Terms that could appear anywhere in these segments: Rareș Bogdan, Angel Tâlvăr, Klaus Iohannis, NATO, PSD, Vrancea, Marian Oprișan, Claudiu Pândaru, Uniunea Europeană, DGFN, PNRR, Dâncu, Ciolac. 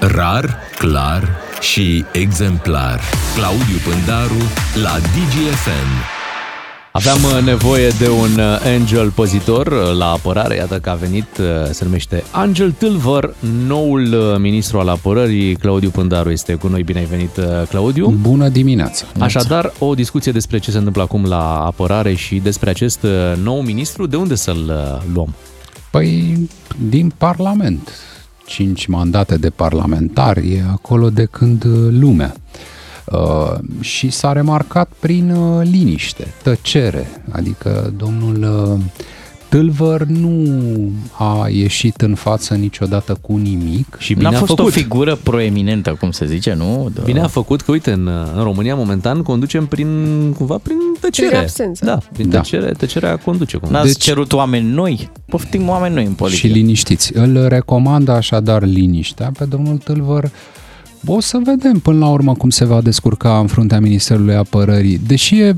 Rar, clar și exemplar. Claudiu Pândaru la DGFN. Aveam nevoie de un angel păzitor la apărare, iată că a venit, se numește Angel Tâlvăr, noul ministru al apărării. Claudiu Pândaru este cu noi, bine ai venit, Claudiu. Bună dimineața! Așadar, o discuție despre ce se întâmplă acum la apărare și despre acest nou ministru, de unde să-l luăm? Păi, din Parlament. 5 mandate de parlamentari, e acolo de când lumea. Și s-a remarcat prin liniște, tăcere, adică domnul Tâlvăr nu a ieșit în față niciodată cu nimic. Și bine a fost făcut. O figură proeminentă, cum se zice, nu? Da. Bine a făcut că, uite, în România momentan conducem prin tăcere. Absență. Da, prin tăcere, tăcerea conduce. N-ați cerut oameni noi? Poftim oameni noi în politică. Și liniștiți. Îl recomandă așadar liniștea pe domnul Tâlvăr. O să vedem până la urmă cum se va descurca în fruntea Ministerului Apărării, deși e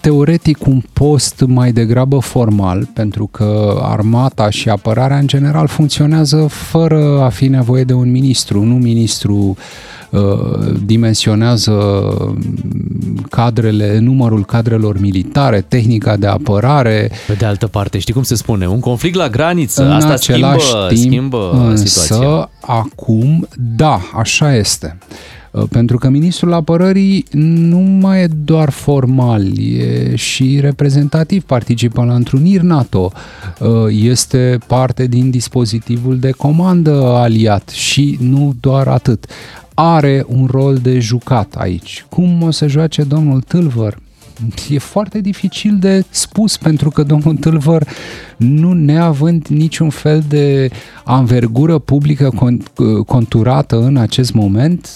teoretic un post mai degrabă formal, pentru că armata și apărarea în general funcționează fără a fi nevoie de un ministru. Nu ministru dimensionează cadrele, numărul cadrelor militare, tehnica de apărare. Pe de altă parte, știi cum se spune, un conflict la graniță, în asta schimbă situația. Însă, acum, da, așa este. Pentru că ministrul apărării nu mai e doar formal, e și reprezentativ, participă la întruniri NATO, este parte din dispozitivul de comandă aliat și nu doar atât. Are un rol de jucat aici. Cum o să joace domnul Tâlvăr? E foarte dificil de spus, pentru că domnul Tâlvăr, nu neavând niciun fel de anvergură publică conturată în acest moment,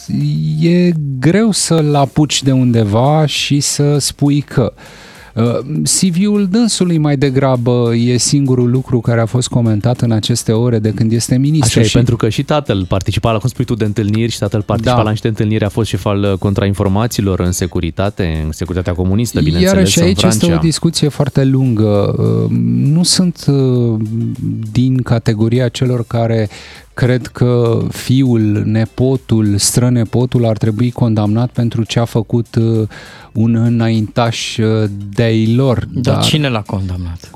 e greu să-l apuci de undeva și să spui că. CV-ul dânsului mai degrabă e singurul lucru care a fost comentat în aceste ore de când este ministru. Așa e, pentru că și tatăl participa la, cum spui tu, de întâlniri, și tatăl participa la niște întâlniri, a fost șef al contrainformațiilor în securitate, în securitatea comunistă, bineînțeles. Iar și aici este o discuție foarte lungă. Nu sunt din categoria celor care cred că fiul, nepotul, strănepotul ar trebui condamnat pentru ce a făcut un înaintaș de-ai lor. Dar cine l-a condamnat?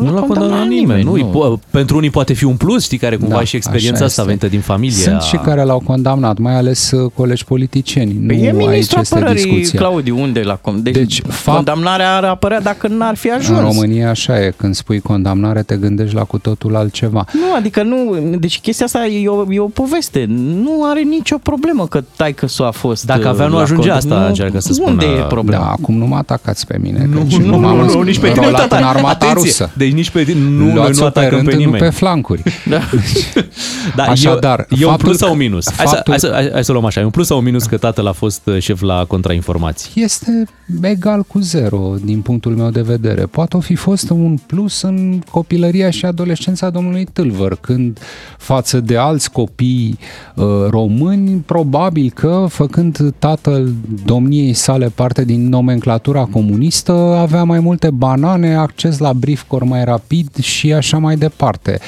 Nu l-a condamnat nimeni. Nu. Pentru unii poate fi un plus, știi, care cumva și experiența asta venită din familie. Sunt și care l-au condamnat, mai ales colegi politicieni. Nu, e ministrul apărării, Claudiu, unde l-a condamnat? Deci condamnarea ar apărea dacă n-ar fi ajuns. În România așa e, când spui condamnare te gândești la cu totul altceva. Nu, adică nu, deci chestia asta e o poveste. Nu are nicio problemă că taică-su a fost. Dacă avea, nu ajunge asta, nu, încearcă să spună. Unde e problema? Da, acum nu mă atacați pe mine. Nu, nici pe tine nu atacă. În armata rusă. Deci nici pe tine nu atacăm pe nimeni. Pe flancuri. Da. Da, așadar, e un plus sau un minus? Hai să luăm așa. E un plus sau un minus că tatăl a fost șef la contrainformații? Este egal cu zero din punctul meu de vedere. Poate o fi fost un plus în copilăria și adolescența domnului Tâlvăr, când față de alți copii români, probabil că, făcând tatăl domniei sale parte din nomenclatura comunistă, avea mai multe banane, acces la briefcor mai rapid și așa mai departe.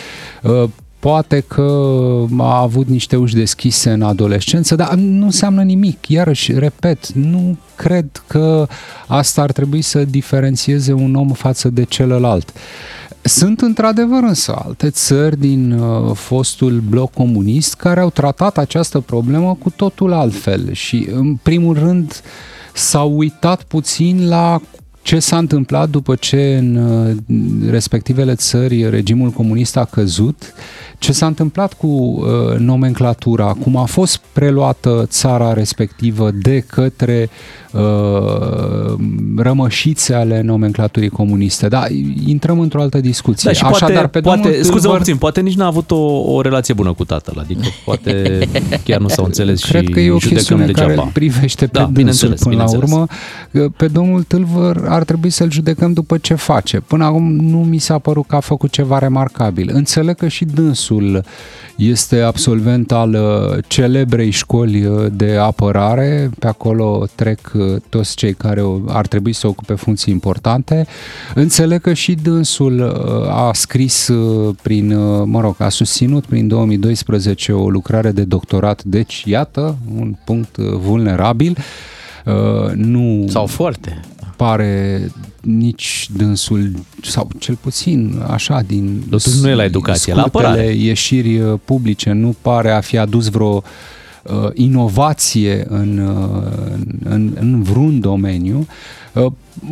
Poate că a avut niște uși deschise în adolescență, dar nu înseamnă nimic. Iarăși, repet, nu cred că asta ar trebui să diferențieze un om față de celălalt. Sunt într-adevăr însă alte țări din fostul bloc comunist care au tratat această problemă cu totul altfel și, în primul rând, s-au uitat puțin la ce s-a întâmplat după ce în respectivele țări regimul comunist a căzut, ce s-a întâmplat cu nomenclatura, cum a fost preluată țara respectivă de către rămășițe ale nomenclaturii comuniste. Da, intrăm într-o altă discuție. Da, și așadar, poate scuză-mă puțin, poate nici n-a avut o relație bună cu tatăl, adică poate chiar nu s-au înțeles și cred că e o chestiune care privește pe dânsul până la urmă. Pe domnul Tâlvăr ar trebui să-l judecăm după ce face. Până acum nu mi s-a părut că a făcut ceva remarcabil. Înțeleg că și dânsul dânsul este absolvent al celebrei școli de apărare, pe acolo trec toți cei care ar trebui să ocupe funcții importante. Înțeleg că și dânsul a scris a susținut prin 2012 o lucrare de doctorat, deci iată, un punct vulnerabil. Nu sau foarte pare nici dânsul, sau cel puțin așa din totuși nu e la educație, la apărare, ieșiri publice, nu pare a fi adus vreo inovație în vreun domeniu.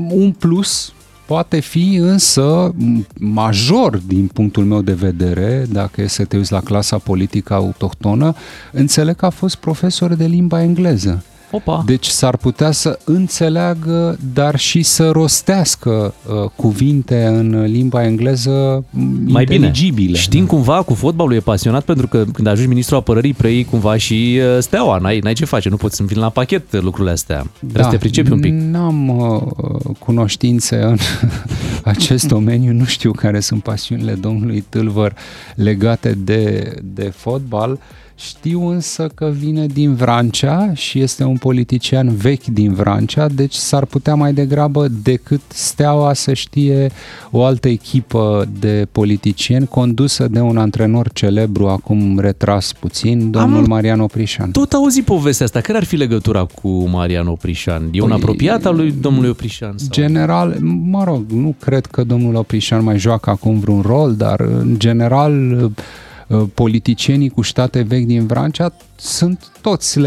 Un plus poate fi însă major din punctul meu de vedere, dacă e să te uiți la clasa politică autohtonă, înțeleg că a fost profesor de limba engleză. Opa. Deci s-ar putea să înțeleagă, dar și să rostească cuvinte în limba engleză mai inteligibile. Bine. Știm cumva, cu fotbalul e pasionat, pentru că când ajungi ministrul apărării, preiei cumva și Steaua. N-ai ce face, nu poți să-mi vin la pachet lucrurile astea. Trebuie să te pricepi un pic. N-am cunoștințe în acest domeniu, nu știu care sunt pasiunile domnului Tâlvăr legate de fotbal. Știu însă că vine din Vrancea și este un politician vechi din Vrancea, deci s-ar putea mai degrabă decât Steaua să știe o altă echipă de politicieni condusă de un antrenor celebru, acum retras puțin, domnul Marian Oprișan. Tot auzi povestea asta, care ar fi legătura cu Marian Oprișan? E un apropiat al lui domnului Oprișan? Sau? General, nu cred că domnul Oprișan mai joacă acum vreun rol, dar în general politicienii cu state vechi din Vrancea sunt toți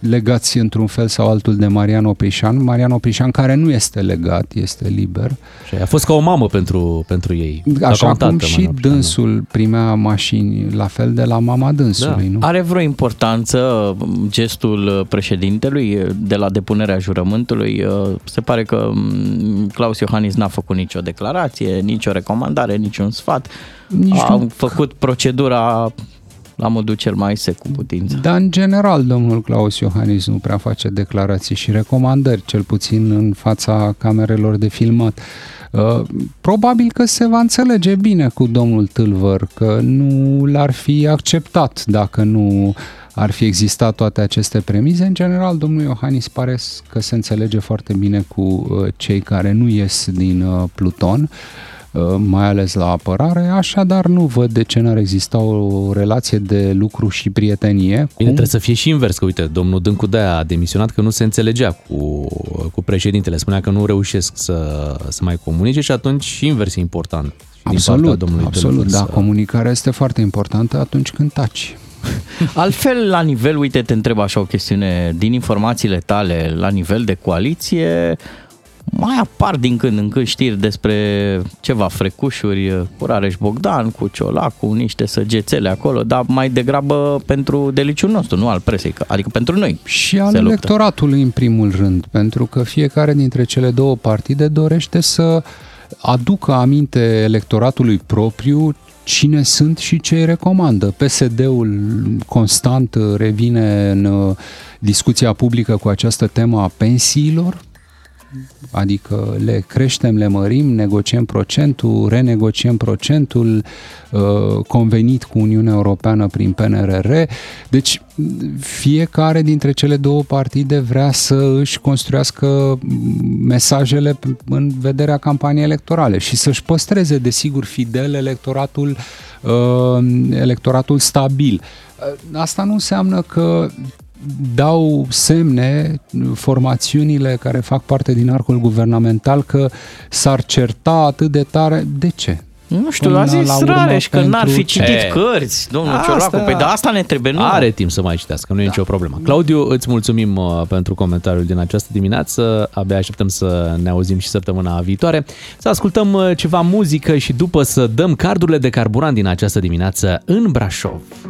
legați într-un fel sau altul de Marian Oprișan. Marian Oprișan, care nu este legat, este liber. Și a fost ca o mamă pentru ei. Așa cum și dânsul primea mașini la fel de la mama dânsului. Da. Nu? Are vreo importanță gestul președintelui de la depunerea jurământului? Se pare că Klaus Iohannis n-a făcut nicio declarație, nicio recomandare, niciun sfat. Au făcut procedura la modul cel mai sec cu putință. Dar în general, domnul Klaus Iohannis nu prea face declarații și recomandări, cel puțin în fața camerelor de filmat. Probabil că se va înțelege bine cu domnul Tâlvăr, că nu l-ar fi acceptat dacă nu ar fi existat toate aceste premize. În general, domnul Iohannis pare că se înțelege foarte bine cu cei care nu ies din Pluton, mai ales la apărare, așadar nu văd de ce n-ar exista o relație de lucru și prietenie. Bine, trebuie să fie și invers, că uite, domnul Dâncu de-aia a demisionat că nu se înțelegea cu președintele, spunea că nu reușesc să mai comunice și atunci și invers e important. Absolut, da, comunicarea este foarte importantă atunci când taci. Altfel, la nivel, uite, te întreb așa o chestiune, din informațiile tale, la nivel de coaliție, mai apar din când în când știri despre ceva frecușuri cu Rareș Bogdan, cu Ciolac, cu niște săgețele acolo, dar mai degrabă pentru deliciul nostru, nu al presei, adică pentru noi. Și al electoratului în primul rând, pentru că fiecare dintre cele două partide dorește să aducă aminte electoratului propriu cine sunt și ce îi recomandă. PSD-ul constant revine în discuția publică cu această temă a pensiilor, adică le creștem, le mărim, negociem procentul, renegociem procentul convenit cu Uniunea Europeană prin PNRR. Deci fiecare dintre cele două partide vrea să își construiască mesajele în vederea campaniei electorale și să-și păstreze, desigur, fidel electoratul stabil. Asta nu înseamnă că dau semne formațiunile care fac parte din arcul guvernamental că s-ar certa atât de tare. De ce? Nu știu, l-a zis Rareș că n-ar fi citit cărți, domnul Ciolacu. Păi, dar asta ne trebuie, nu? Are timp să mai citească, nu e nicio problemă. Claudiu, îți mulțumim pentru comentariul din această dimineață. Abia așteptăm să ne auzim și săptămâna viitoare. Să ascultăm ceva muzică și după să dăm cardurile de carburant din această dimineață în Brașov.